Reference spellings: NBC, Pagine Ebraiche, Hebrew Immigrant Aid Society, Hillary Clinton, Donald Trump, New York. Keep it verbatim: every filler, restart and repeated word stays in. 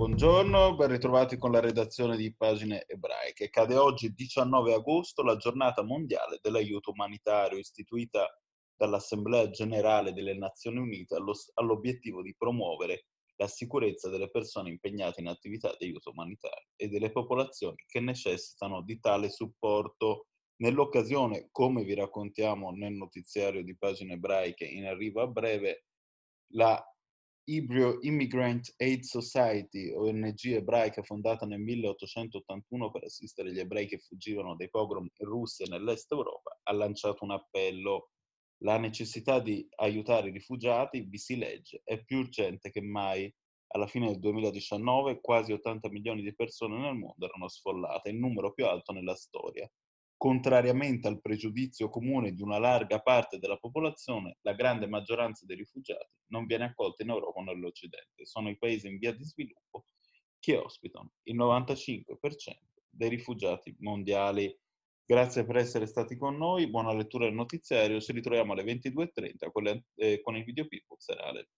Buongiorno, ben ritrovati con la redazione di Pagine Ebraiche. Cade oggi diciannove agosto la giornata mondiale dell'aiuto umanitario, istituita dall'Assemblea Generale delle Nazioni Unite allo, all'obiettivo di promuovere la sicurezza delle persone impegnate in attività di aiuto umanitario e delle popolazioni che necessitano di tale supporto. Nell'occasione, come vi raccontiamo nel notiziario di Pagine Ebraiche in arrivo a breve, la Hebrew Immigrant Aid Society, O N G ebraica fondata nel milleottocentottantuno per assistere gli ebrei che fuggivano dai pogrom russi nell'est Europa, ha lanciato un appello. La necessità di aiutare i rifugiati, vi si legge, è più urgente che mai. Alla fine del duemiladiciannove quasi ottanta milioni di persone nel mondo erano sfollate, il numero più alto nella storia. Contrariamente al pregiudizio comune di una larga parte della popolazione, la grande maggioranza dei rifugiati non viene accolta in Europa o nell'Occidente. Sono i paesi in via di sviluppo che ospitano il novantacinque per cento dei rifugiati mondiali. Grazie per essere stati con noi, buona lettura del notiziario, ci ritroviamo alle ventidue e trenta con, le, eh, con il video People serale.